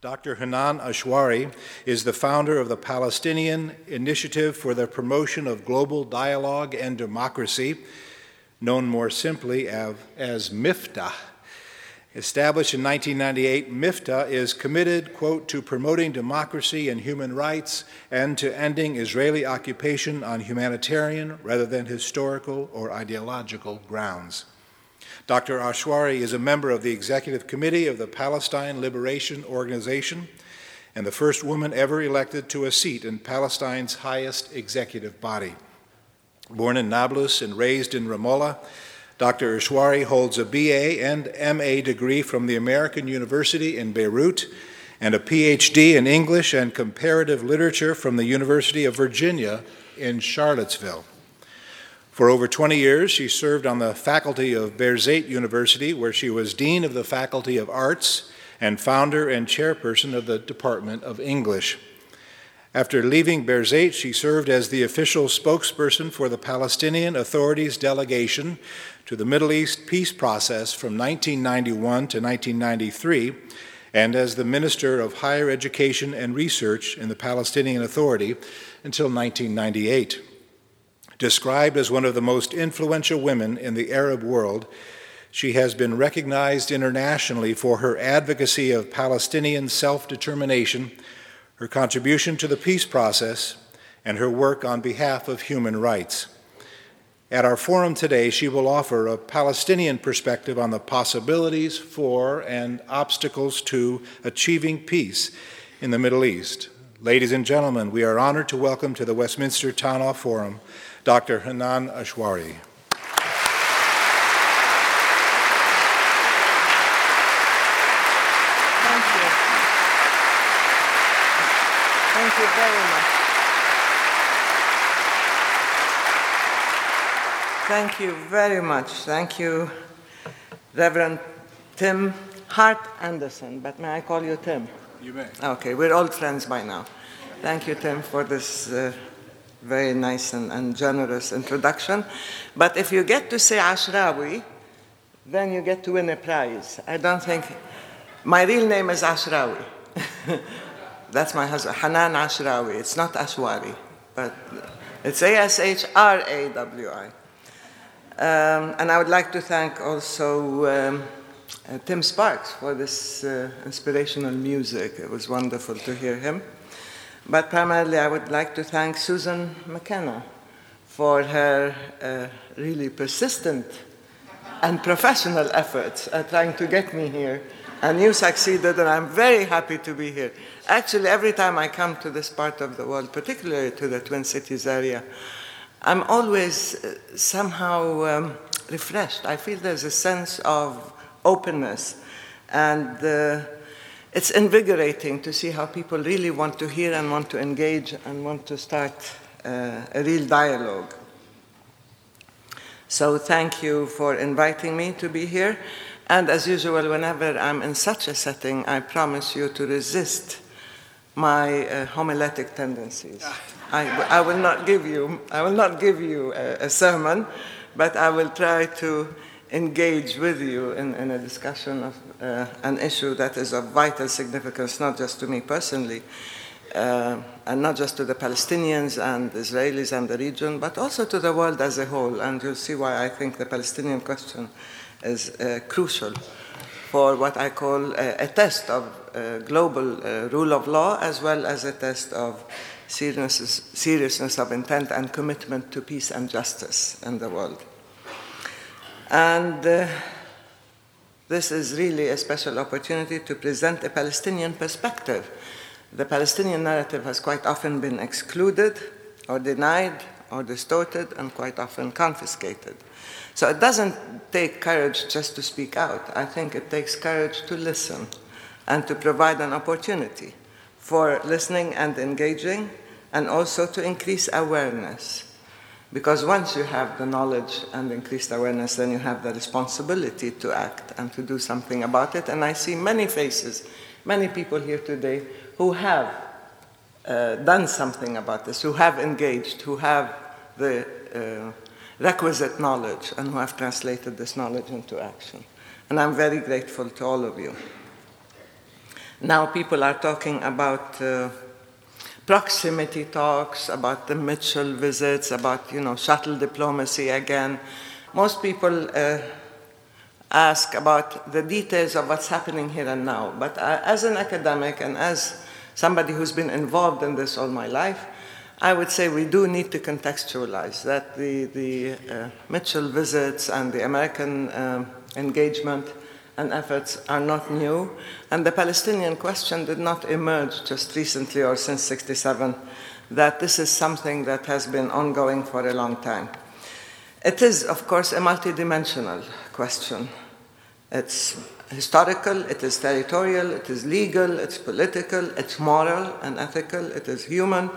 Dr. Hanan Ashrawi is the founder of the Palestinian Initiative for the Promotion of Global Dialogue and Democracy, known more simply as MIFTA. Established in 1998, MIFTA is committed, quote, to promoting democracy and human rights and to ending Israeli occupation on humanitarian rather than historical or ideological grounds. Dr. Ashrawi is a member of the Executive Committee of the Palestinian Liberation Organization and the first woman ever elected to a seat in Palestine's highest executive body. Born in Nablus and raised in Ramallah, Dr. Ashrawi holds a BA and MA degree from the American University in Beirut and a PhD in English and Comparative Literature from the University of Virginia in Charlottesville. For over 20 years, she served on the faculty of Birzeit University, where she was Dean of the Faculty of Arts and founder and chairperson of the Department of English. After leaving Birzeit, she served as the official spokesperson for the Palestinian Authority's delegation to the Middle East peace process from 1991 to 1993, and as the Minister of Higher Education and Research in the Palestinian Authority until 1998. Described as one of the most influential women in the Arab world, she has been recognized internationally for her advocacy of Palestinian self-determination, her contribution to the peace process, and her work on behalf of human rights. At our forum today, she will offer a Palestinian perspective on the possibilities for and obstacles to achieving peace in the Middle East. Ladies and gentlemen, we are honored to welcome to the Westminster Town Hall Forum, Dr. Hanan Ashrawi. Thank you. Thank you very much. Thank you very much. Thank you, Reverend Tim Hart Anderson. But may I call you Tim? You may. Okay, we're old friends by now. Thank you, Tim, for this very nice and generous introduction. But if you get to say Ashrawi, then you get to win a prize. I don't think... My real name is Ashrawi. That's my husband, Hanan Ashrawi. It's not Ashrawi, but it's A-S-H-R-A-W-I. And I would like to thank also Tim Sparks for this inspirational music. It was wonderful to hear him. But primarily, I would like to thank Susan McKenna for her really persistent and professional efforts at trying to get me here. And you succeeded, and I'm very happy to be here. Actually, every time I come to this part of the world, particularly to the Twin Cities area, I'm always somehow refreshed. I feel there's a sense of openness, and it's invigorating to see how people really want to hear and want to engage and want to start a real dialogue. So thank you for inviting me to be here. And as usual, whenever I'm in such a setting, I promise you to resist my homiletic tendencies. I will not give you a sermon, but I will try to engage with you in a discussion of an issue that is of vital significance, not just to me personally, and not just to the Palestinians and Israelis and the region, but also to the world as a whole. And you'll see why I think the Palestinian question is crucial for what I call a test of global rule of law, as well as a test of seriousness of intent and commitment to peace and justice in the world. And this is really a special opportunity to present a Palestinian perspective. The Palestinian narrative has quite often been excluded or denied or distorted and quite often confiscated. So it doesn't take courage just to speak out. I think it takes courage to listen and to provide an opportunity for listening and engaging, and also to increase awareness. Because once you have the knowledge and increased awareness, then you have the responsibility to act and to do something about it. And I see many faces, many people here today who have done something about this, who have engaged, who have the requisite knowledge, and who have translated this knowledge into action. And I'm very grateful to all of you. Now people are talking about proximity talks, about the Mitchell visits, about, you know, shuttle diplomacy again. Most people ask about the details of what's happening here and now. But as an academic and as somebody who's been involved in this all my life, I would say we do need to contextualize that the Mitchell visits and the American engagement and efforts are not new, and the Palestinian question did not emerge just recently or since 67, that this is something that has been ongoing for a long time. It is, of course, a multidimensional question. It's historical, it is territorial, it is legal, it's political, it's moral and ethical, it is human,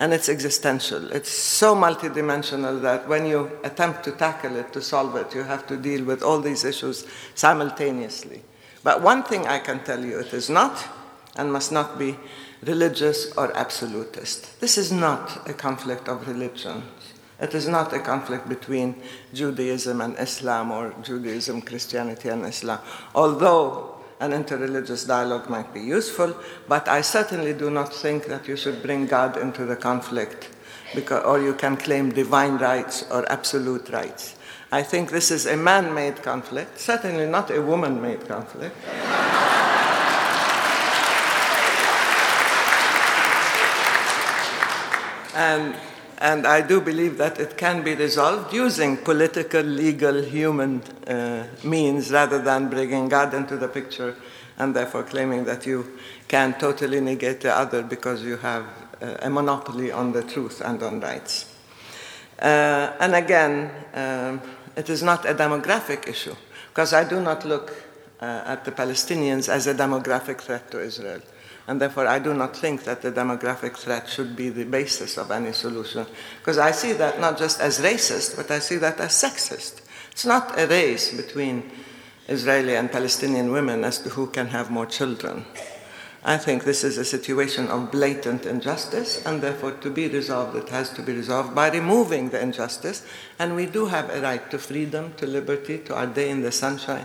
and it's existential. It's so multidimensional that when you attempt to tackle it, to solve it, you have to deal with all these issues simultaneously. But one thing I can tell you, it is not and must not be religious or absolutist. This is not a conflict of religion. It is not a conflict between Judaism and Islam or Judaism, Christianity, and Islam, although an interreligious dialogue might be useful, but I certainly do not think that you should bring God into the conflict, because, or you can claim divine rights or absolute rights. I think this is a man-made conflict, certainly not a woman-made conflict. And I do believe that it can be resolved using political, legal, human means rather than bringing God into the picture and therefore claiming that you can totally negate the other because you have a monopoly on the truth and on rights. And again, it is not a demographic issue, because I do not look at the Palestinians as a demographic threat to Israel. And therefore, I do not think that the demographic threat should be the basis of any solution, because I see that not just as racist, but I see that as sexist. It's not a race between Israeli and Palestinian women as to who can have more children. I think this is a situation of blatant injustice, and therefore, to be resolved, it has to be resolved by removing the injustice. And we do have a right to freedom, to liberty, to our day in the sunshine,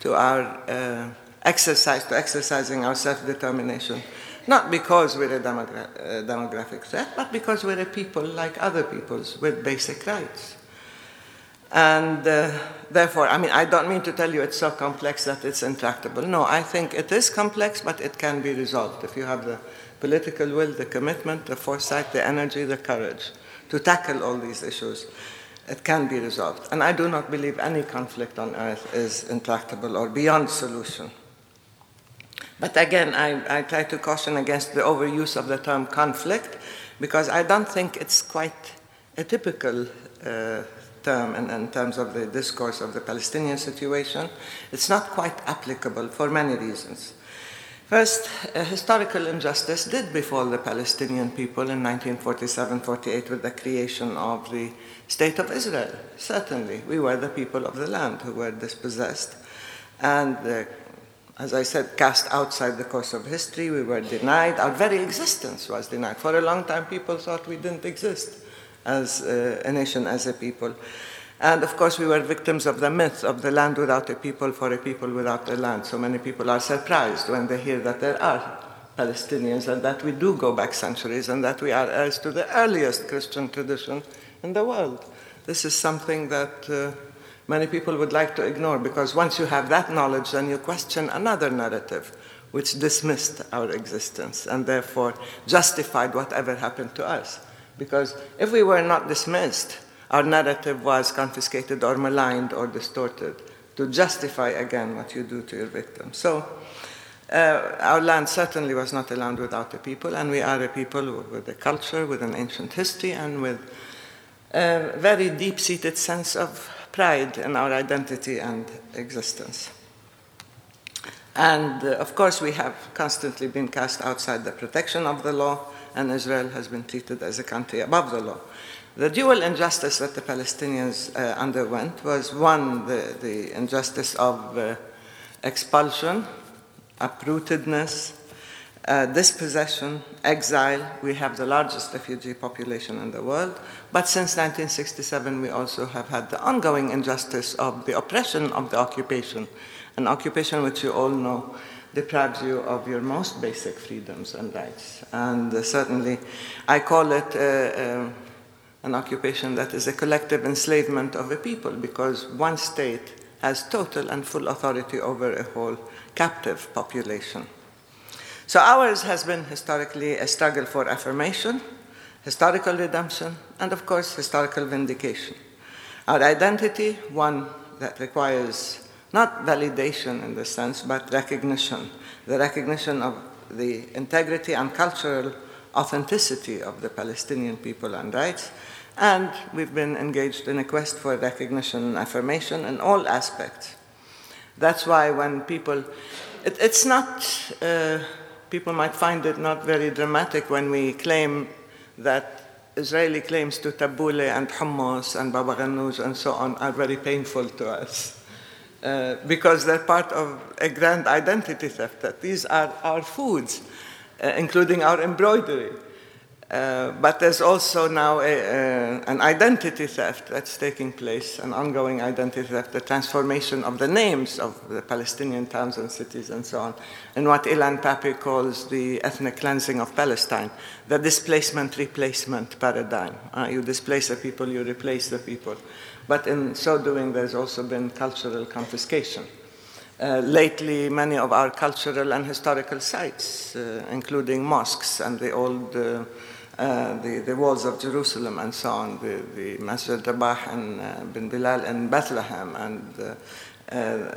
to our exercising our self-determination, not because we're a demographic threat, but because we're a people like other peoples with basic rights. And therefore, I mean, I don't mean to tell you it's so complex that it's intractable. No, I think it is complex, but it can be resolved if you have the political will, the commitment, the foresight, the energy, the courage to tackle all these issues. It can be resolved. And I do not believe any conflict on earth is intractable or beyond solution. But again, I try to caution against the overuse of the term conflict, because I don't think it's quite a typical term in terms of the discourse of the Palestinian situation. It's not quite applicable for many reasons. First, historical injustice did befall the Palestinian people in 1947-48 with the creation of the State of Israel. Certainly, we were the people of the land who were dispossessed. And as I said, cast outside the course of history, we were denied. Our very existence was denied. For a long time, people thought we didn't exist as a nation, as a people. And of course, we were victims of the myth of the land without a people for a people without a land. So many people are surprised when they hear that there are Palestinians and that we do go back centuries and that we are heirs to the earliest Christian tradition in the world. This is something that many people would like to ignore, because once you have that knowledge, then you question another narrative which dismissed our existence and therefore justified whatever happened to us. Because if we were not dismissed, our narrative was confiscated or maligned or distorted to justify again what you do to your victim. So our land certainly was not a land without a people, and we are a people with a culture, with an ancient history, and with a very deep-seated sense of pride in our identity and existence. And of course, we have constantly been cast outside the protection of the law, and Israel has been treated as a country above the law. The dual injustice that the Palestinians underwent was, one, the injustice of expulsion, uprootedness, dispossession, exile. We have the largest refugee population in the world. But since 1967, we also have had the ongoing injustice of the oppression of the occupation, an occupation which you all know deprives you of your most basic freedoms and rights. And certainly, I call it an occupation that is a collective enslavement of a people, because one state has total and full authority over a whole captive population. So ours has been historically a struggle for affirmation, historical redemption, and of course, historical vindication. Our identity, one that requires not validation in the sense, but recognition, the recognition of the integrity and cultural authenticity of the Palestinian people and rights. And we've been engaged in a quest for recognition and affirmation in all aspects. That's why when people, it's not, people might find it not very dramatic when we claim that Israeli claims to Tabbouleh and Hummus and Baba Ghanoush and so on are very painful to us, because they're part of a grand identity theft, that these are our foods, including our embroidery. But there's also now an identity theft that's taking place, an ongoing identity theft, the transformation of the names of the Palestinian towns and cities and so on, and what Ilan Pappe calls the ethnic cleansing of Palestine, the displacement-replacement paradigm. You displace the people, you replace the people. But in so doing, there's also been cultural confiscation. Lately, many of our cultural and historical sites, including mosques and the old the walls of Jerusalem and so on, the Masjid al-Dabagh and Bin Bilal in Bethlehem, and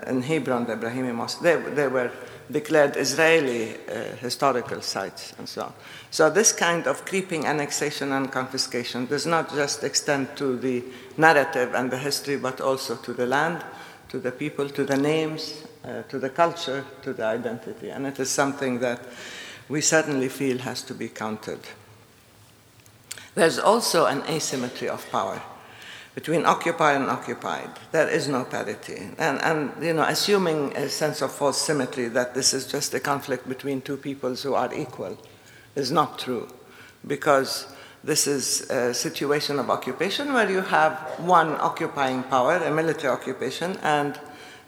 in Hebron, the Ibrahimi Mosque, they were declared Israeli historical sites and so on. So this kind of creeping annexation and confiscation does not just extend to the narrative and the history, but also to the land, to the people, to the names, to the culture, to the identity. And it is something that we certainly feel has to be countered. There's also an asymmetry of power between occupier and occupied. There is no parity. And you know, assuming a sense of false symmetry that this is just a conflict between two peoples who are equal is not true, because this is a situation of occupation where you have one occupying power, a military occupation, and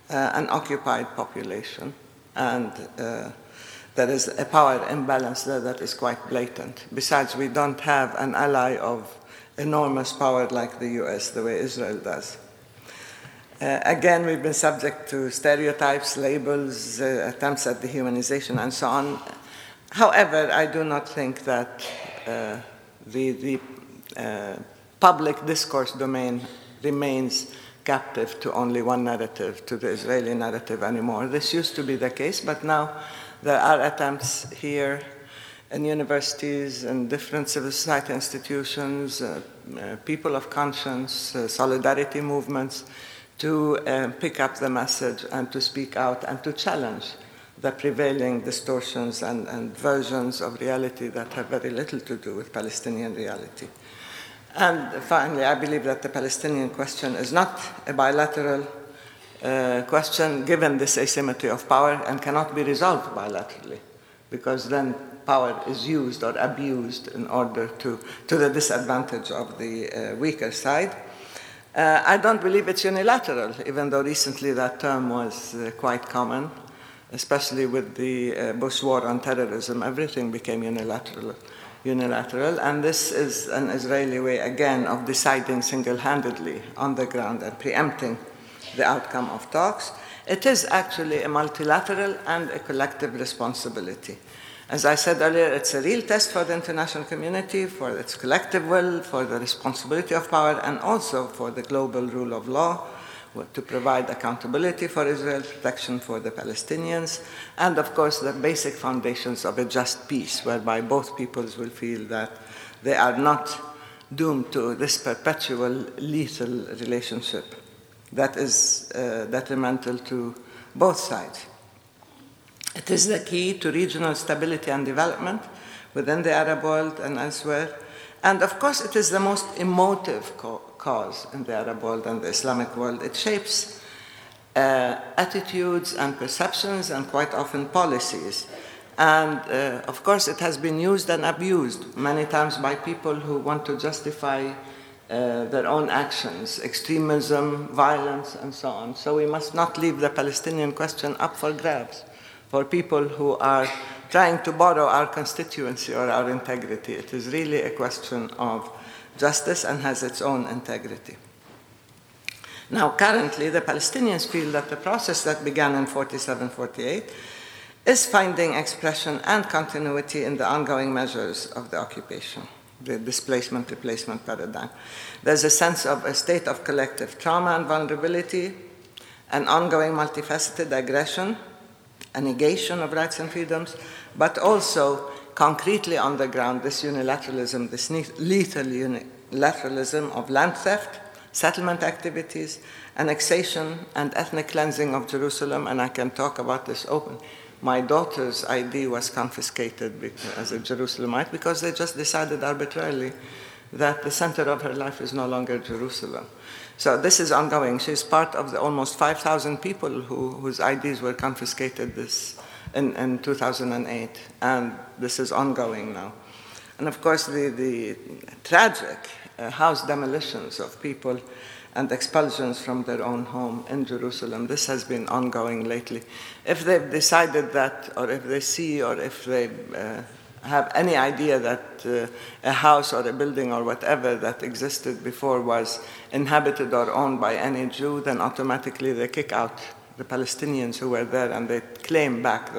an occupied population. And there is a power imbalance there that is quite blatant. Besides, we don't have an ally of enormous power like the US, the way Israel does. Again, we've been subject to stereotypes, labels, attempts at dehumanization, and so on. However, I do not think that the public discourse domain remains captive to only one narrative, to the Israeli narrative anymore. This used to be the case, but now there are attempts here in universities and different civil society institutions, people of conscience, solidarity movements, to pick up the message and to speak out and to challenge the prevailing distortions and versions of reality that have very little to do with Palestinian reality. And finally, I believe that the Palestinian question is not a bilateral question, given this asymmetry of power, and cannot be resolved bilaterally, because then power is used or abused in order to the disadvantage of the weaker side. I don't believe it's unilateral, even though recently that term was quite common. Especially with the Bush war on terrorism, everything became unilateral. And this is an Israeli way, again, of deciding single-handedly on the ground and preempting the outcome of talks. It is actually a multilateral and a collective responsibility. As I said earlier, it's a real test for the international community, for its collective will, for the responsibility of power, and also for the global rule of law, to provide accountability for Israel, protection for the Palestinians, and of course the basic foundations of a just peace, whereby both peoples will feel that they are not doomed to this perpetual lethal relationship that is detrimental to both sides. It is the key to regional stability and development within the Arab world and elsewhere. And of course, it is the most emotive cause in the Arab world and the Islamic world. It shapes attitudes and perceptions and quite often policies. And of course, it has been used and abused many times by people who want to justify their own actions, extremism, violence, and so on. So we must not leave the Palestinian question up for grabs for people who are trying to borrow our constituency or our integrity. It is really a question of justice and has its own integrity. Now, currently, the Palestinians feel that the process that began in 47-48 is finding expression and continuity in the ongoing measures of the occupation, the displacement-replacement paradigm. There's a sense of a state of collective trauma and vulnerability, an ongoing multifaceted aggression, a negation of rights and freedoms, but also concretely on the ground, this unilateralism, this lethal unilateralism of land theft, settlement activities, annexation, and ethnic cleansing of Jerusalem, and I can talk about this openly. My daughter's ID was confiscated as a Jerusalemite because they just decided arbitrarily that the center of her life is no longer Jerusalem. So this is ongoing. She's part of the almost 5,000 people whose IDs were confiscated in 2008, and this is ongoing now. And of course, the tragic house demolitions of people and expulsions from their own home in Jerusalem. This has been ongoing lately. If they've decided that, or if they see, or if they have any idea that a house or a building or whatever that existed before was inhabited or owned by any Jew, then automatically they kick out the Palestinians who were there and they claim back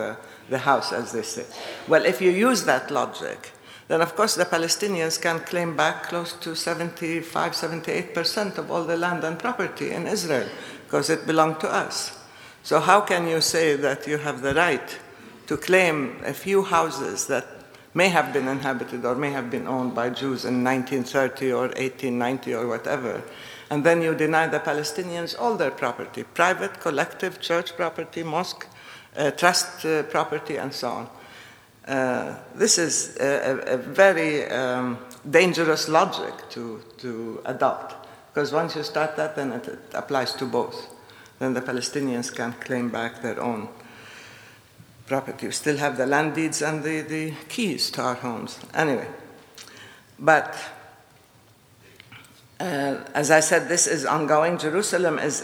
the house, as they say. Well, if you use that logic, then of course the Palestinians can claim back close to 75-78% of all the land and property in Israel, because it belonged to us. So how can you say that you have the right to claim a few houses that may have been inhabited or may have been owned by Jews in 1930 or 1890 or whatever, and then you deny the Palestinians all their property, private, collective, church property, mosque, trust property, and so on. This is a very dangerous logic to adopt, because once you start that, then it applies to both. Then the Palestinians can claim back their own property. We still have the land deeds and the keys to our homes. Anyway, but as I said, this is ongoing. Jerusalem is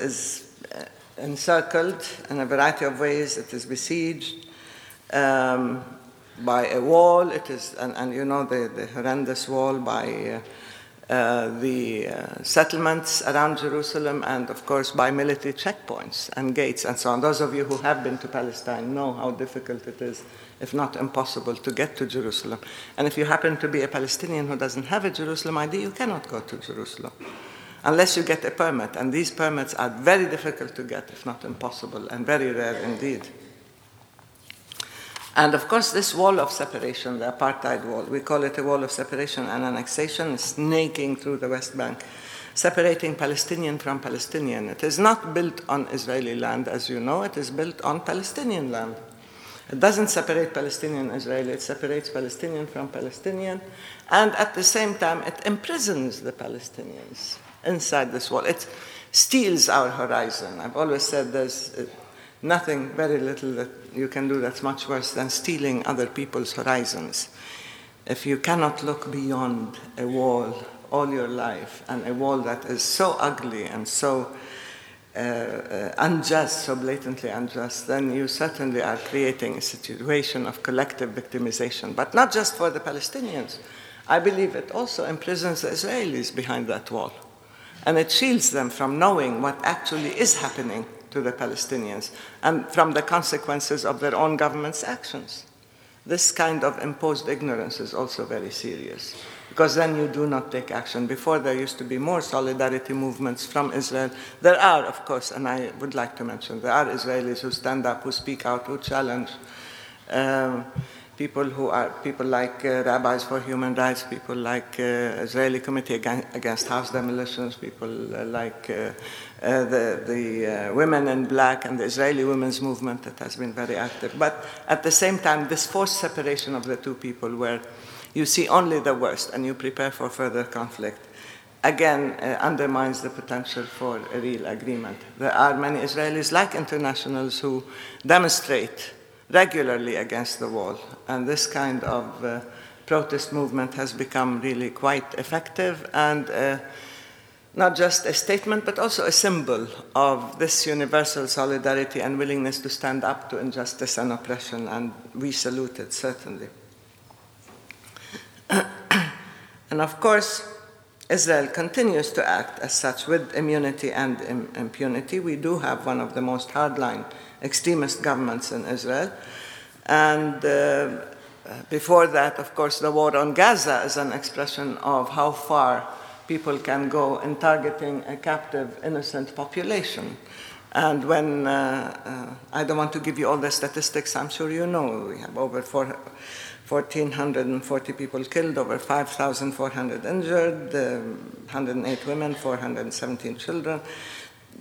encircled in a variety of ways. It is besieged. By a wall, it is, and you know the horrendous wall by the settlements around Jerusalem, and of course by military checkpoints and gates and so on. Those of you who have been to Palestine know how difficult it is, if not impossible, to get to Jerusalem. And if you happen to be a Palestinian who doesn't have a Jerusalem ID, you cannot go to Jerusalem unless you get a permit. And these permits are very difficult to get, if not impossible, and very rare indeed. And of course, this wall of separation, the apartheid wall, we call it a wall of separation and annexation, snaking through the West Bank, separating Palestinian from Palestinian. It is not built on Israeli land, as you know. It is built on Palestinian land. It doesn't separate Palestinian and Israeli. It separates Palestinian from Palestinian. And at the same time, it imprisons the Palestinians inside this wall. It steals our horizon. I've always said there's nothing, very little that you can do that's much worse than stealing other people's horizons. If you cannot look beyond a wall all your life, and a wall that is so ugly and so unjust, so blatantly unjust, then you certainly are creating a situation of collective victimization. But not just for the Palestinians. I believe it also imprisons the Israelis behind that wall. And it shields them from knowing what actually is happening to the Palestinians, and from the consequences of their own government's actions. This kind of imposed ignorance is also very serious, because then you do not take action. Before, there used to be more solidarity movements from Israel. There are, of course, and I would like to mention, there are Israelis who stand up, who speak out, who challenge people like Rabbis for Human Rights, people like Israeli Committee Against House Demolitions, people like the Women in Black and the Israeli Women's Movement that has been very active. But at the same time, this forced separation of the two people where you see only the worst and you prepare for further conflict, again, undermines the potential for a real agreement. There are many Israelis, like internationals, who demonstrate regularly against the wall. And this kind of protest movement has become really quite effective and not just a statement, but also a symbol of this universal solidarity and willingness to stand up to injustice and oppression, and we salute it, certainly. And of course, Israel continues to act as such with immunity and impunity. We do have one of the most hardline extremist governments in Israel. And before that, of course, the war on Gaza is an expression of how far people can go in targeting a captive, innocent population. And when, I don't want to give you all the statistics, I'm sure you know, we have over 1,440 people killed, over 5,400 injured, 108 women, 417 children,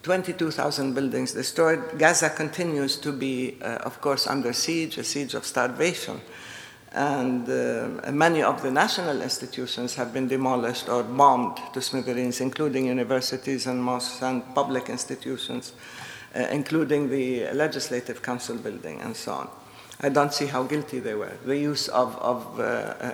22,000 buildings destroyed. Gaza continues to be, of course, under siege, a siege of starvation. And many of the national institutions have been demolished or bombed to smithereens, including universities and mosques and public institutions, including the Legislative Council building and so on. I don't see how guilty they were. The use of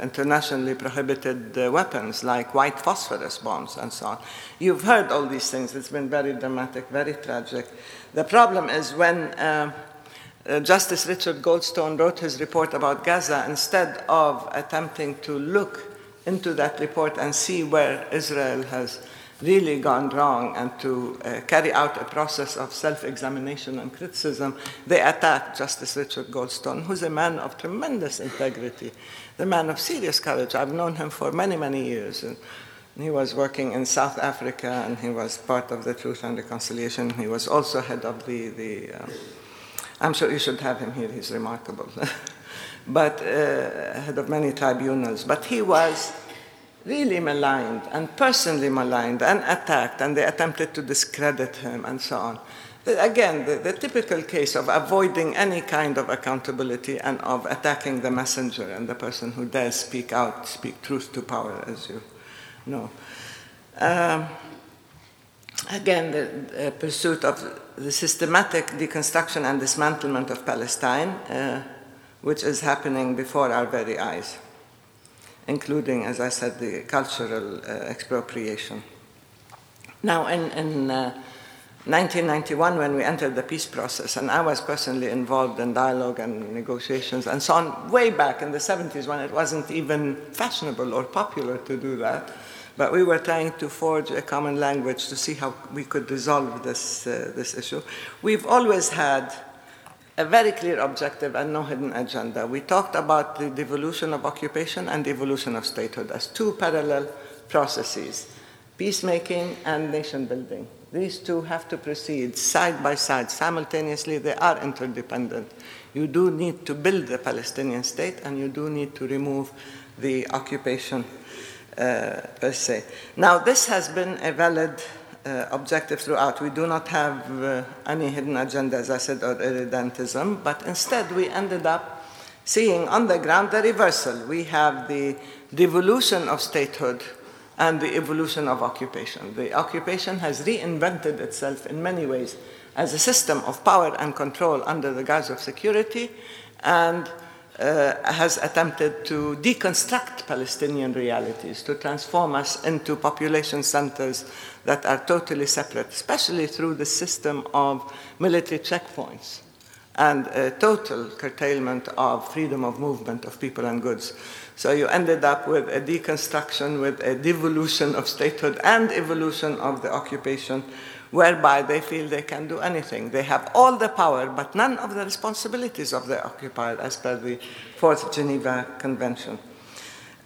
internationally prohibited weapons like white phosphorus bombs and so on. You've heard all these things. It's been very dramatic, very tragic. The problem is when Justice Richard Goldstone wrote his report about Gaza, instead of attempting to look into that report and see where Israel has really gone wrong and to carry out a process of self-examination and criticism, they attacked Justice Richard Goldstone, who's a man of tremendous integrity, the man of serious courage. I've known him for many, many years. And he was working in South Africa, and he was part of the Truth and Reconciliation. He was also head of the I'm sure you should have him here, he's remarkable. But head of many tribunals. But he was really maligned and personally maligned and attacked, and they attempted to discredit him and so on. Again, the typical case of avoiding any kind of accountability and of attacking the messenger and the person who dares speak out, speak truth to power, as you know. Again, the pursuit of the systematic deconstruction and dismantlement of Palestine, which is happening before our very eyes, including, as I said, the cultural expropriation. Now, in 1991, when we entered the peace process, and I was personally involved in dialogue and negotiations and so on, way back in the 70s when it wasn't even fashionable or popular to do that, but we were trying to forge a common language to see how we could resolve this issue. We've always had a very clear objective and no hidden agenda. We talked about the devolution of occupation and devolution of statehood as two parallel processes, peacemaking and nation building. These two have to proceed side by side, simultaneously. They are interdependent. You do need to build the Palestinian state, and you do need to remove the occupation. Per se. Now, this has been a valid objective throughout. We do not have any hidden agenda, as I said, or irredentism, but instead we ended up seeing on the ground the reversal. We have the devolution of statehood and the evolution of occupation. The occupation has reinvented itself in many ways as a system of power and control under the guise of security, and has attempted to deconstruct Palestinian realities, to transform us into population centers that are totally separate, especially through the system of military checkpoints and a total curtailment of freedom of movement of people and goods. So you ended up with a deconstruction, with a devolution of statehood and evolution of the occupation, whereby they feel they can do anything. They have all the power, but none of the responsibilities of the occupier, as per the Fourth Geneva Convention.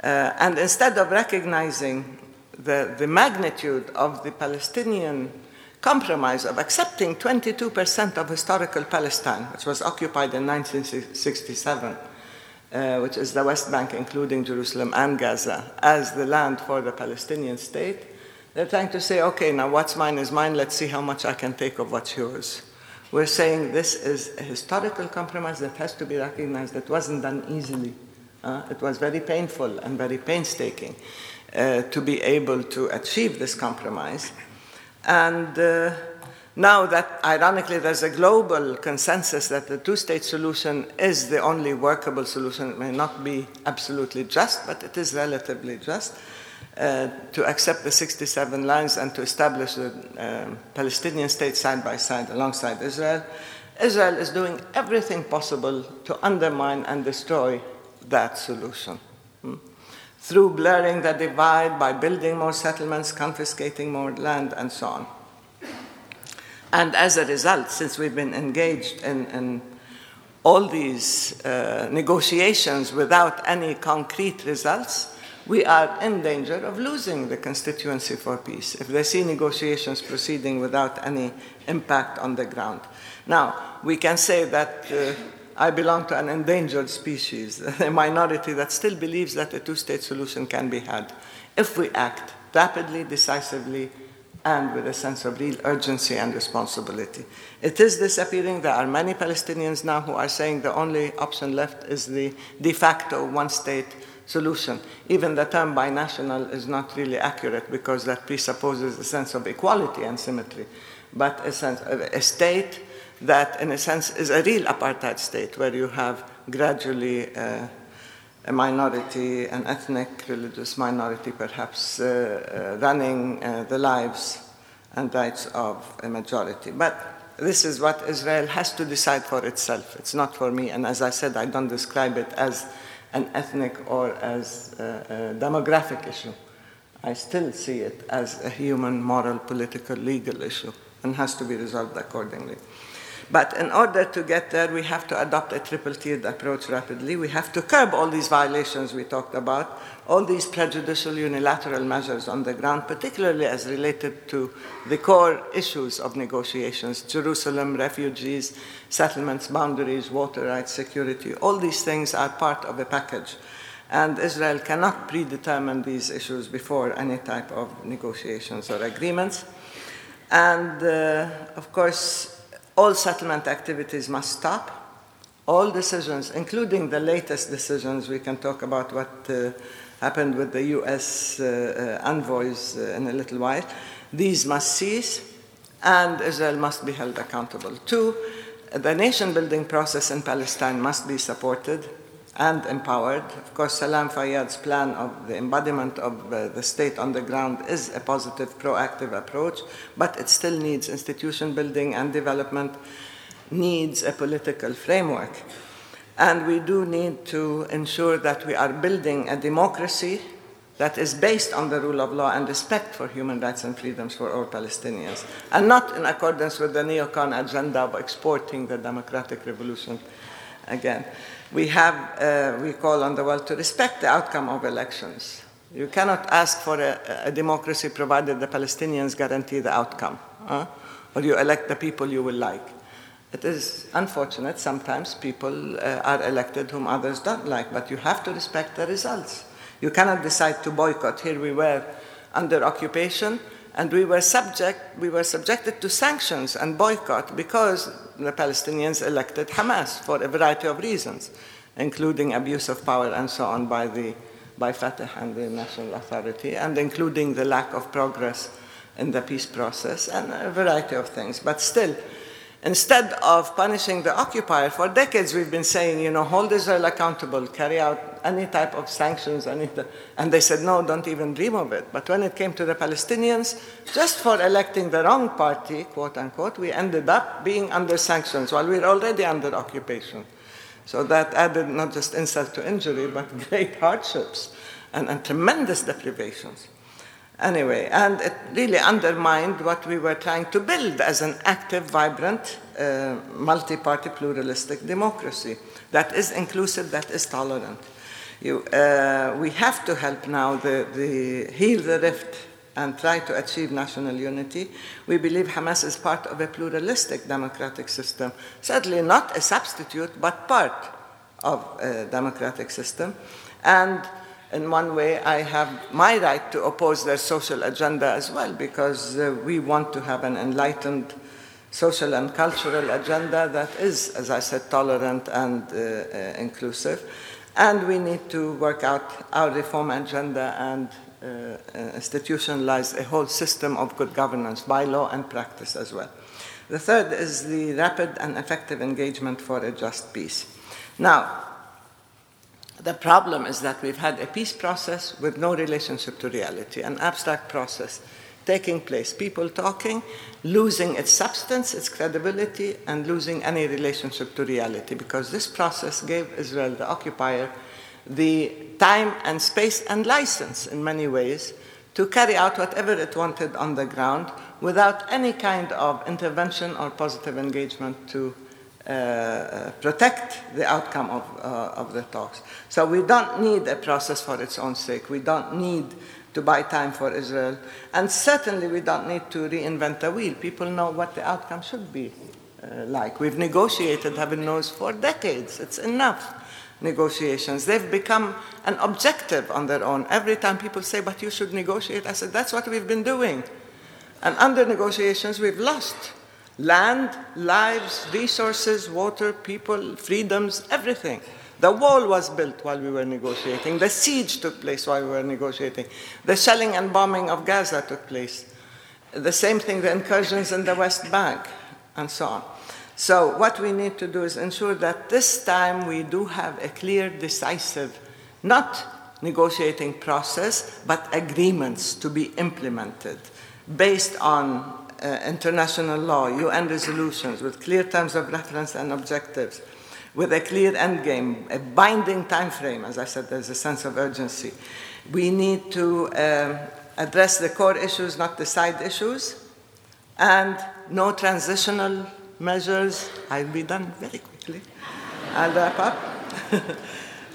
And instead of recognizing the magnitude of the Palestinian compromise of accepting 22% of historical Palestine, which was occupied in 1967, which is the West Bank, including Jerusalem and Gaza, as the land for the Palestinian state, they're trying to say, okay, now what's mine is mine, let's see how much I can take of what's yours. We're saying this is a historical compromise that has to be recognized. It wasn't done easily. It was very painful and very painstaking to be able to achieve this compromise. And now that, ironically, there's a global consensus that the two-state solution is the only workable solution. It may not be absolutely just, but it is relatively just. to accept the 67 lines and to establish the Palestinian state side by side alongside Israel. Israel is doing everything possible to undermine and destroy that solution. Through blurring the divide, by building more settlements, confiscating more land, and so on. And as a result, since we've been engaged in all these negotiations without any concrete results, we are in danger of losing the constituency for peace if they see negotiations proceeding without any impact on the ground. Now, we can say that I belong to an endangered species, a minority that still believes that a two-state solution can be had if we act rapidly, decisively, and with a sense of real urgency and responsibility. It is disappearing. There are many Palestinians now who are saying the only option left is the de facto one-state solution. Even the term binational is not really accurate because that presupposes a sense of equality and symmetry, but a sense of a state that, in a sense, is a real apartheid state where you have gradually a minority, an ethnic, religious minority perhaps, running the lives and rights of a majority. But this is what Israel has to decide for itself. It's not for me. And as I said, I don't describe it as an ethnic or as a demographic issue. I still see it as a human, moral, political, legal issue and has to be resolved accordingly. But in order to get there, we have to adopt a triple-tiered approach rapidly. We have to curb all these violations we talked about, all these prejudicial unilateral measures on the ground, particularly as related to the core issues of negotiations: Jerusalem, refugees, settlements, boundaries, water rights, security. All these things are part of a package. And Israel cannot predetermine these issues before any type of negotiations or agreements. And, of course, all settlement activities must stop. All decisions, including the latest decisions, we can talk about what happened with the U.S. envoys in a little while. These must cease, and Israel must be held accountable. 2, the nation-building process in Palestine must be supported and empowered. Of course, Salam Fayyad's plan of the embodiment of the state on the ground is a positive, proactive approach, but it still needs institution building and development, needs a political framework. And we do need to ensure that we are building a democracy that is based on the rule of law and respect for human rights and freedoms for all Palestinians, and not in accordance with the neocon agenda of exporting the democratic revolution again. We call on the world to respect the outcome of elections. You cannot ask for a democracy provided the Palestinians guarantee the outcome, or you elect the people you will like. It is unfortunate sometimes people are elected whom others don't like, but you have to respect the results. You cannot decide to boycott. Here we were under occupation, and we were subjected to sanctions and boycott because the Palestinians elected Hamas for a variety of reasons, including abuse of power and so on by Fatah and the National Authority, and including the lack of progress in the peace process and a variety of things. But still, instead of punishing the occupier, for decades we've been saying, hold Israel accountable, carry out any type of sanctions, and they said, no, don't even dream of it. But when it came to the Palestinians, just for electing the wrong party, quote unquote, we ended up being under sanctions while we were already under occupation. So that added not just insult to injury, but great hardships and tremendous deprivations. Anyway, and it really undermined what we were trying to build as an active, vibrant, multi-party, pluralistic democracy that is inclusive, that is tolerant. We have to help now heal the rift and try to achieve national unity. We believe Hamas is part of a pluralistic democratic system, certainly not a substitute, but part of a democratic system. And in one way, I have my right to oppose their social agenda as well, because we want to have an enlightened social and cultural agenda that is, as I said, tolerant and inclusive. And we need to work out our reform agenda and institutionalize a whole system of good governance by law and practice as well. The third is the rapid and effective engagement for a just peace. Now, The problem is that we've had a peace process with no relationship to reality, an abstract process taking place, people talking, losing its substance, its credibility, and losing any relationship to reality, because this process gave Israel, the occupier, the time and space and license in many ways to carry out whatever it wanted on the ground without any kind of intervention or positive engagement to protect the outcome of the talks. So we don't need a process for its own sake. We don't need to buy time for Israel. And certainly we don't need to reinvent the wheel. People know what the outcome should be like. We've negotiated, heaven knows, for decades. It's enough negotiations. They've become an objective on their own. Every time people say, but you should negotiate, I said, that's what we've been doing. And under negotiations, we've lost land, lives, resources, water, people, freedoms, everything. The wall was built while we were negotiating. The siege took place while we were negotiating. The shelling and bombing of Gaza took place. The same thing, the incursions in the West Bank, and so on. So what we need to do is ensure that this time we do have a clear, decisive, not negotiating process, but agreements to be implemented based on international law, UN resolutions, with clear terms of reference and objectives, with a clear endgame, a binding time frame. As I said, there's a sense of urgency. We need to address the core issues, not the side issues, and no transitional measures. I'll be done very quickly. I'll wrap up.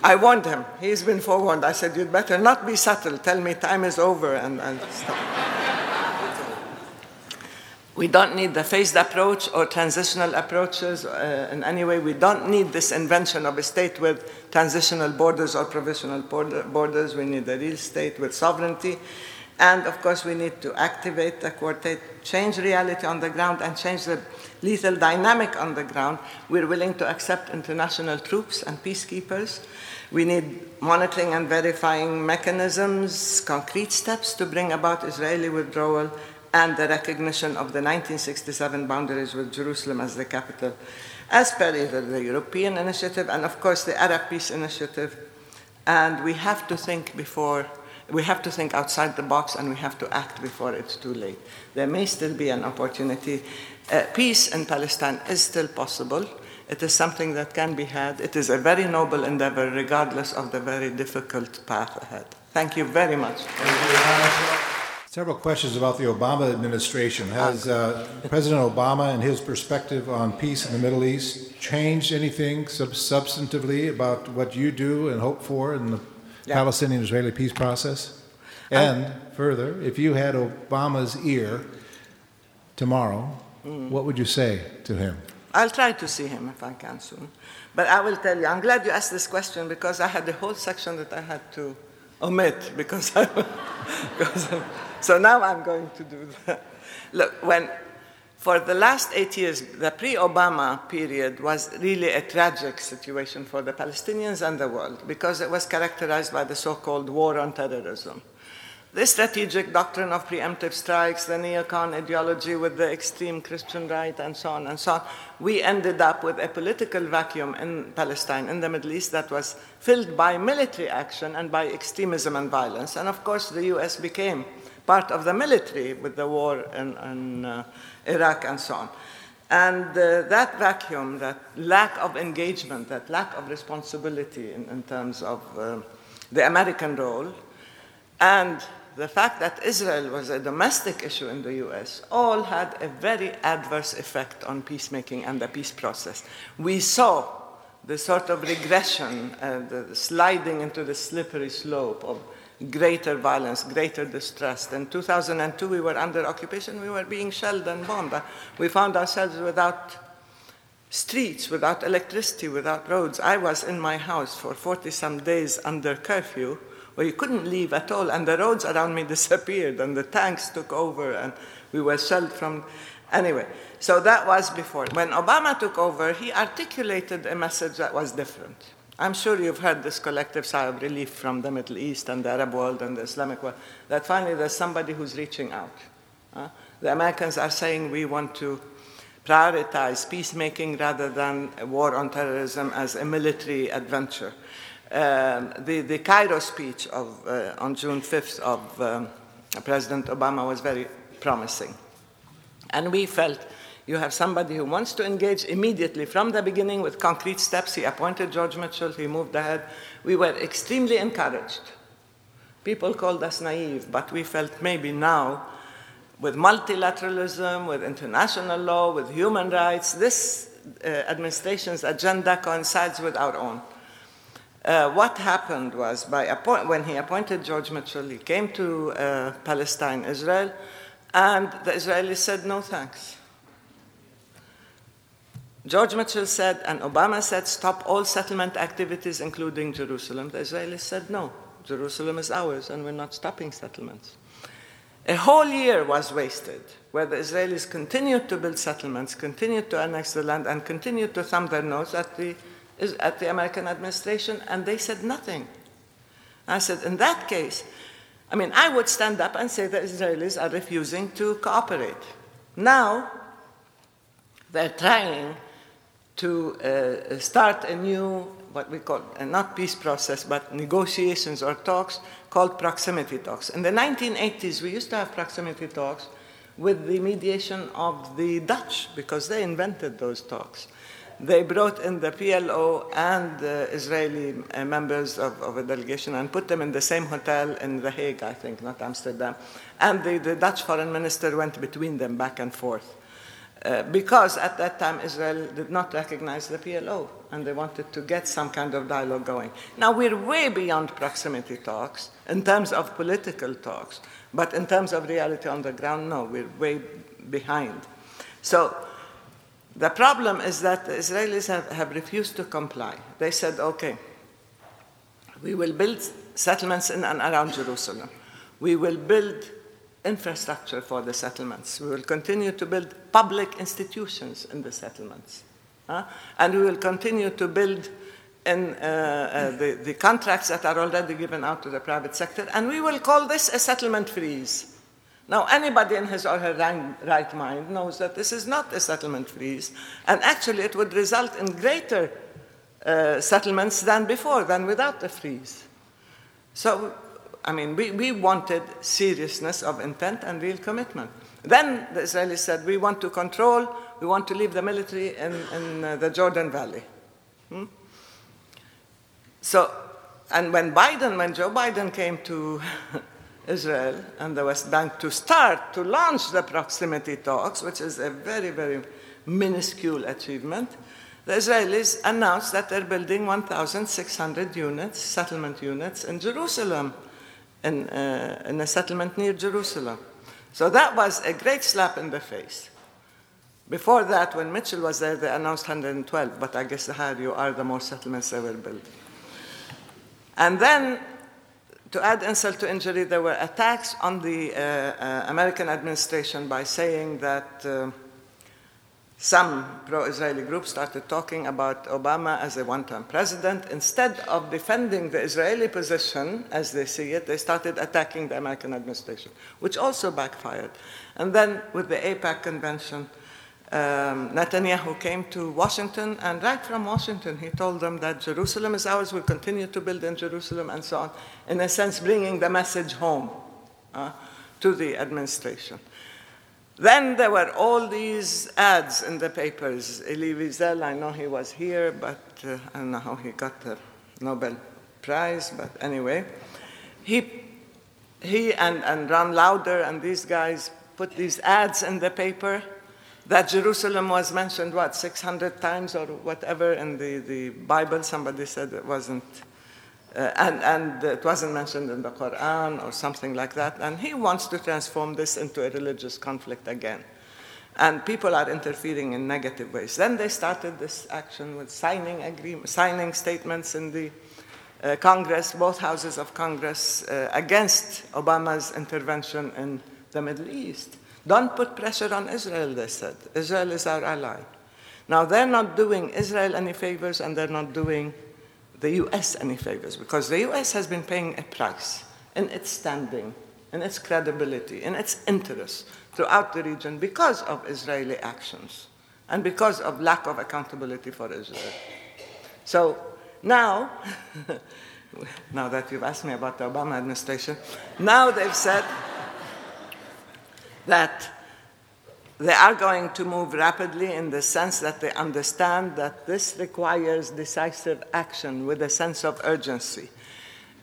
I warned him. He's been forewarned. I said, you'd better not be subtle. Tell me time is over, and I'll stop. We don't need the phased approach or transitional approaches in any way. We don't need this invention of a state with transitional borders or provisional borders. We need a real state with sovereignty. And of course, we need to activate the Quartet, change reality on the ground, and change the lethal dynamic on the ground. We're willing to accept international troops and peacekeepers. We need monitoring and verifying mechanisms, concrete steps to bring about Israeli withdrawal, and the recognition of the 1967 boundaries with Jerusalem as the capital, as per either the European initiative and, of course, the Arab Peace Initiative. And we have to think before, we have to think outside the box, and we have to act before it's too late. There may still be an opportunity. Peace in Palestine is still possible. It is something that can be had. It is a very noble endeavor, regardless of the very difficult path ahead. Thank you very much. Thank you. Several questions about the Obama administration. Has President Obama and his perspective on peace in the Middle East changed anything substantively about what you do and hope for in the Palestinian-Israeli peace process? And further, if you had Obama's ear tomorrow, what would you say to him? I'll try to see him if I can soon. But I will tell you, I'm glad you asked this question, because I had a whole section that I had to omit so now I'm going to do that. Look, for the last 8 years, the pre-Obama period was really a tragic situation for the Palestinians and the world, because it was characterized by the so-called war on terrorism. The strategic doctrine of preemptive strikes, the neocon ideology with the extreme Christian right, and so on and so on. We ended up with a political vacuum in Palestine, in the Middle East, that was filled by military action and by extremism and violence. And of course, the U.S. became part of the military with the war in Iraq and so on. And that vacuum, that lack of engagement, that lack of responsibility in terms of the American role, and the fact that Israel was a domestic issue in the U.S. all had a very adverse effect on peacemaking and the peace process. We saw the sort of regression, the sliding into the slippery slope of greater violence, greater distrust. In 2002, we were under occupation. We were being shelled and bombed. We found ourselves without streets, without electricity, without roads. I was in my house for 40-some days under curfew, where you couldn't leave at all, and the roads around me disappeared, and the tanks took over, and we were shelled from... Anyway, so that was before. When Obama took over, he articulated a message that was different. I'm sure you've heard this collective sigh of relief from the Middle East and the Arab world and the Islamic world, that finally there's somebody who's reaching out. The Americans are saying we want to prioritize peacemaking rather than a war on terrorism as a military adventure. The Cairo speech of, on June 5th of President Obama was very promising. And we felt you have somebody who wants to engage immediately from the beginning with concrete steps. He appointed George Mitchell. He moved ahead. We were extremely encouraged. People called us naive, but we felt maybe now, with multilateralism, with international law, with human rights, this administration's agenda coincides with our own. What happened was, when he appointed George Mitchell, he came to Palestine, Israel, and the Israelis said, no thanks. George Mitchell said, and Obama said, stop all settlement activities, including Jerusalem. The Israelis said, no, Jerusalem is ours, and we're not stopping settlements. A whole year was wasted, where the Israelis continued to build settlements, continued to annex the land, and continued to thumb their nose at the American administration, and they said nothing. I said, in that case, I mean, I would stand up and say the Israelis are refusing to cooperate. Now, they're trying to start a new, what we call, not peace process, but negotiations or talks called proximity talks. In the 1980s, we used to have proximity talks with the mediation of the Dutch, because they invented those talks. They brought in the PLO and the Israeli members of a delegation and put them in the same hotel in The Hague, I think, not Amsterdam. And the Dutch foreign minister went between them back and forth. Because at that time, Israel did not recognize the PLO, and they wanted to get some kind of dialogue going. Now, we're way beyond proximity talks in terms of political talks, but in terms of reality on the ground, no, we're way behind. So the problem is that the Israelis have refused to comply. They said, okay, we will build settlements in and around Jerusalem. We will build infrastructure for the settlements. We will continue to build public institutions in the settlements. And we will continue to build in the contracts that are already given out to the private sector. And we will call this a settlement freeze. Now, anybody in his or her right mind knows that this is not a settlement freeze. And actually, it would result in greater settlements than before, than without the freeze. So, I mean, we wanted seriousness of intent and real commitment. Then the Israelis said, we want to control, we want to leave the military in the Jordan Valley. So, and when Joe Biden came to Israel and the West Bank to launch the proximity talks, which is a very, very minuscule achievement, the Israelis announced that they're building 1,600 units, settlement units, in Jerusalem. In a settlement near Jerusalem. So that was a great slap in the face. Before that, when Mitchell was there, they announced 112, but I guess the higher you are, the more settlements they were building. And then, to add insult to injury, there were attacks on the American administration by saying that some pro-Israeli groups started talking about Obama as a one-term president. Instead of defending the Israeli position as they see it, they started attacking the American administration, which also backfired. And then with the AIPAC convention, Netanyahu came to Washington, and right from Washington, he told them that Jerusalem is ours, we'll continue to build in Jerusalem, and so on, in a sense bringing the message home to the administration. Then there were all these ads in the papers. Elie Wiesel, I know he was here, but I don't know how he got the Nobel Prize, but anyway. He and Ron Lauder and these guys put these ads in the paper that Jerusalem was mentioned, 600 times or whatever in the Bible. Somebody said it wasn't, and it wasn't mentioned in the Quran or something like that. And he wants to transform this into a religious conflict again. And people are interfering in negative ways. Then they started this action with signing statements in the Congress, both houses of Congress, against Obama's intervention in the Middle East. Don't put pressure on Israel, they said. Israel is our ally. Now, they're not doing Israel any favors, and they're not doing the U.S. any favors, because the U.S. has been paying a price in its standing, in its credibility, in its interests throughout the region because of Israeli actions and because of lack of accountability for Israel. So now, now that you've asked me about the Obama administration, now they've said that they are going to move rapidly in the sense that they understand that this requires decisive action with a sense of urgency.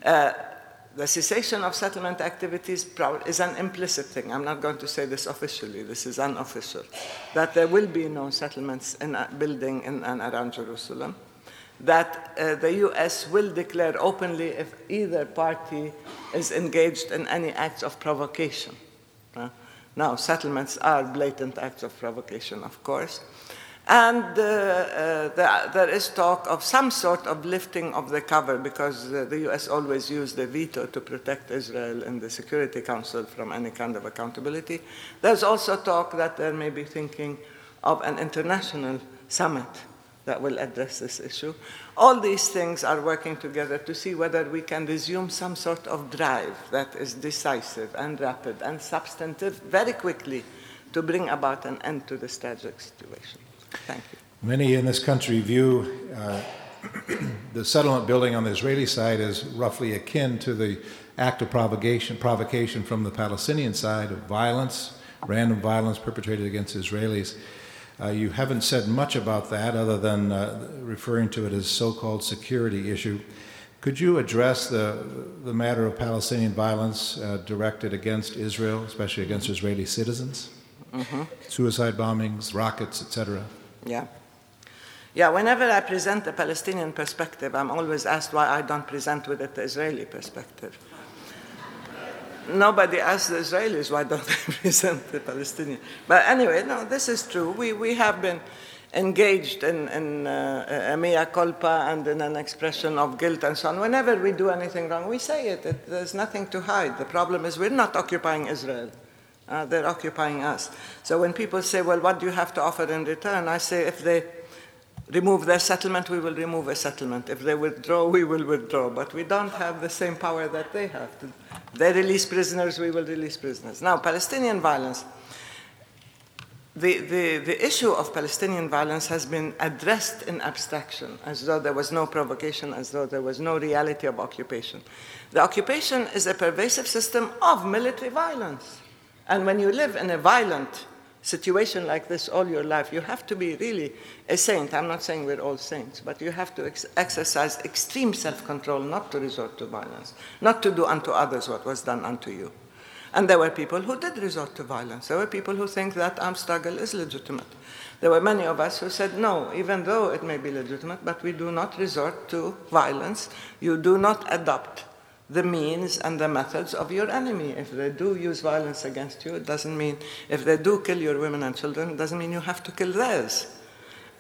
The cessation of settlement activities is an implicit thing. I'm not going to say this officially. This is unofficial. That there will be no settlements in building in and around Jerusalem. That the U.S. will declare openly if either party is engaged in any acts of provocation. Now, settlements are blatant acts of provocation, of course. And there is talk of some sort of lifting of the cover, because the U.S. always used the veto to protect Israel in the Security Council from any kind of accountability. There's also talk that there may be thinking of an international summit that will address this issue. All these things are working together to see whether we can resume some sort of drive that is decisive and rapid and substantive very quickly to bring about an end to this tragic situation. Thank you. Many in this country view the settlement building on the Israeli side as roughly akin to the act of provocation from the Palestinian side of violence, random violence perpetrated against Israelis. You haven't said much about that other than referring to it as so-called security issue. Could you address the matter of Palestinian violence directed against Israel, especially against Israeli citizens? Mm-hmm. Suicide bombings, rockets, etc. Yeah, whenever I present the Palestinian perspective, I'm always asked why I don't present with it the Israeli perspective. Nobody asks the Israelis why don't they present the Palestinians. But anyway, no, this is true. We have been engaged in a mea culpa and in an expression of guilt and so on. Whenever we do anything wrong, we say it. There's nothing to hide. The problem is we're not occupying Israel. They're occupying us. So when people say, well, what do you have to offer in return? I say, if they remove their settlement, we will remove a settlement. If they withdraw, we will withdraw. But we don't have the same power that they have. They release prisoners, we will release prisoners. Now, Palestinian violence. The issue of Palestinian violence has been addressed in abstraction, as though there was no provocation, as though there was no reality of occupation. The occupation is a pervasive system of military violence. And when you live in a violent situation like this all your life, you have to be really a saint. I'm not saying we're all saints, but you have to exercise extreme self-control not to resort to violence, not to do unto others what was done unto you. And there were people who did resort to violence. There were people who think that armed struggle is legitimate. There were many of us who said, no, even though it may be legitimate, but we do not resort to violence. You do not adopt the means and the methods of your enemy. If they do use violence against you, it doesn't mean, if they do kill your women and children, it doesn't mean you have to kill theirs.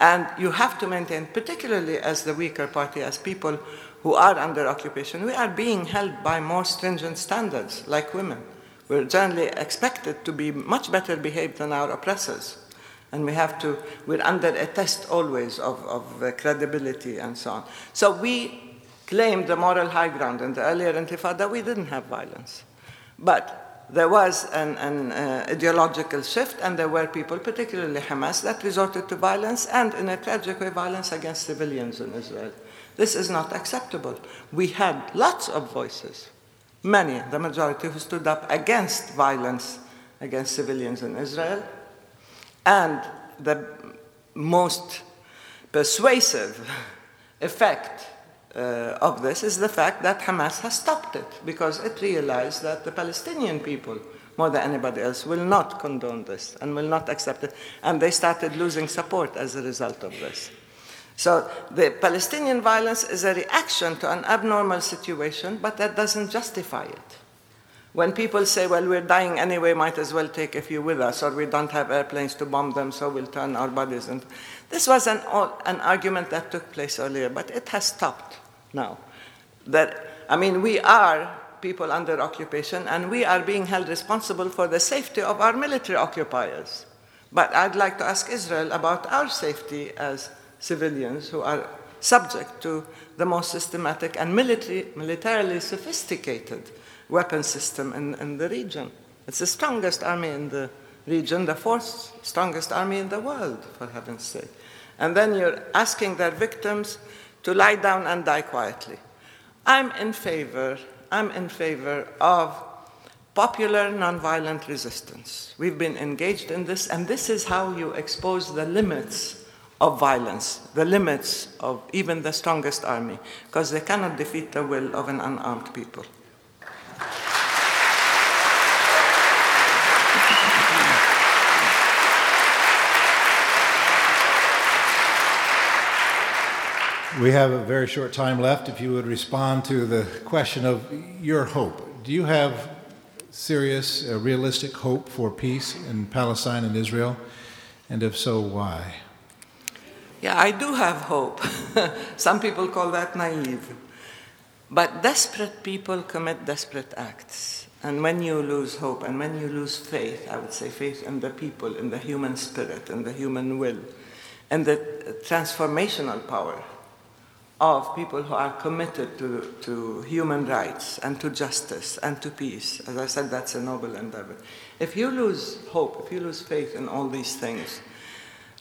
And you have to maintain, particularly as the weaker party, as people who are under occupation, we are being held by more stringent standards, like women. We're generally expected to be much better behaved than our oppressors. And we're under a test always of credibility and so on. So we claimed the moral high ground in the earlier Intifada. We didn't have violence. But there was an ideological shift, and there were people, particularly Hamas, that resorted to violence, and in a tragic way, violence against civilians in Israel. This is not acceptable. We had lots of voices, many, the majority, who stood up against violence against civilians in Israel. And the most persuasive effect of this is the fact that Hamas has stopped it, because it realized that the Palestinian people, more than anybody else, will not condone this and will not accept it. And they started losing support as a result of this. So the Palestinian violence is a reaction to an abnormal situation, but that doesn't justify it. When people say, well, we're dying anyway, might as well take a few with us, or we don't have airplanes to bomb them, so we'll turn our bodies. And this was an argument that took place earlier, but it has stopped now. We are people under occupation, and we are being held responsible for the safety of our military occupiers. But I'd like to ask Israel about our safety as civilians who are subject to the most systematic and militarily sophisticated weapon system in the region. It's the strongest army in the region, the fourth strongest army in the world, for heaven's sake. And then you're asking their victims to lie down and die quietly. I'm in favor of popular nonviolent resistance. We've been engaged in this, and this is how you expose the limits of violence, the limits of even the strongest army, because they cannot defeat the will of an unarmed people. We have a very short time left. If you would respond to the question of your hope. Do you have serious, realistic hope for peace in Palestine and Israel? And if so, why? Yeah, I do have hope. Some people call that naive. But desperate people commit desperate acts. And when you lose hope and when you lose faith, I would say faith in the people, in the human spirit, in the human will, and the transformational power of people who are committed to human rights and to justice and to peace. As I said, that's a noble endeavor. If you lose hope, if you lose faith in all these things,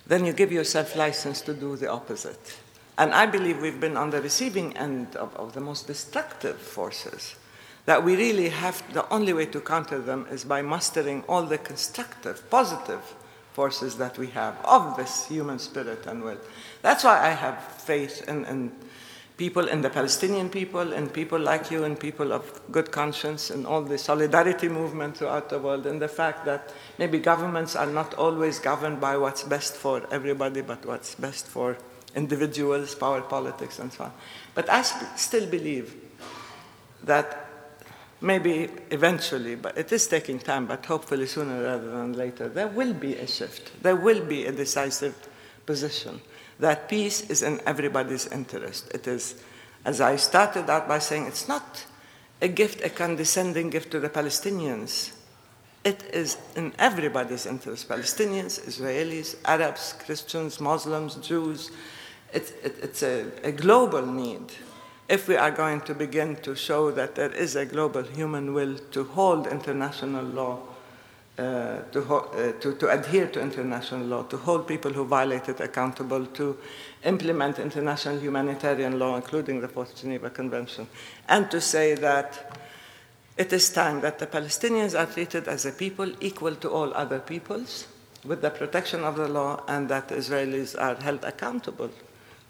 then you give yourself license to do the opposite. And I believe we've been on the receiving end of the most destructive forces, that we really have, the only way to counter them is by mustering all the constructive, positive forces that we have of this human spirit and will. That's why I have faith in people, in the Palestinian people, in people like you, in people of good conscience, in all the solidarity movement throughout the world, and the fact that maybe governments are not always governed by what's best for everybody, but what's best for individuals, power politics, and so on. But I still believe that maybe eventually, but it is taking time, but hopefully sooner rather than later, there will be a shift. There will be a decisive position that peace is in everybody's interest. It is, as I started out by saying, it's not a gift, a condescending gift to the Palestinians. It is in everybody's interest, Palestinians, Israelis, Arabs, Christians, Muslims, Jews. It's a global need if we are going to begin to show that there is a global human will to hold international law, to adhere to international law, to hold people who violate it accountable, to implement international humanitarian law, including the Fourth Geneva Convention, and to say that it is time that the Palestinians are treated as a people equal to all other peoples with the protection of the law, and that the Israelis are held accountable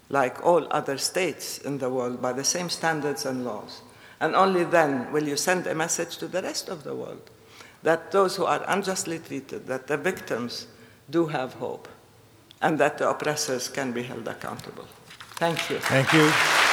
like all other states in the world by the same standards and laws. And only then will you send a message to the rest of the world that those who are unjustly treated, that the victims do have hope, and that the oppressors can be held accountable. Thank you. Thank you.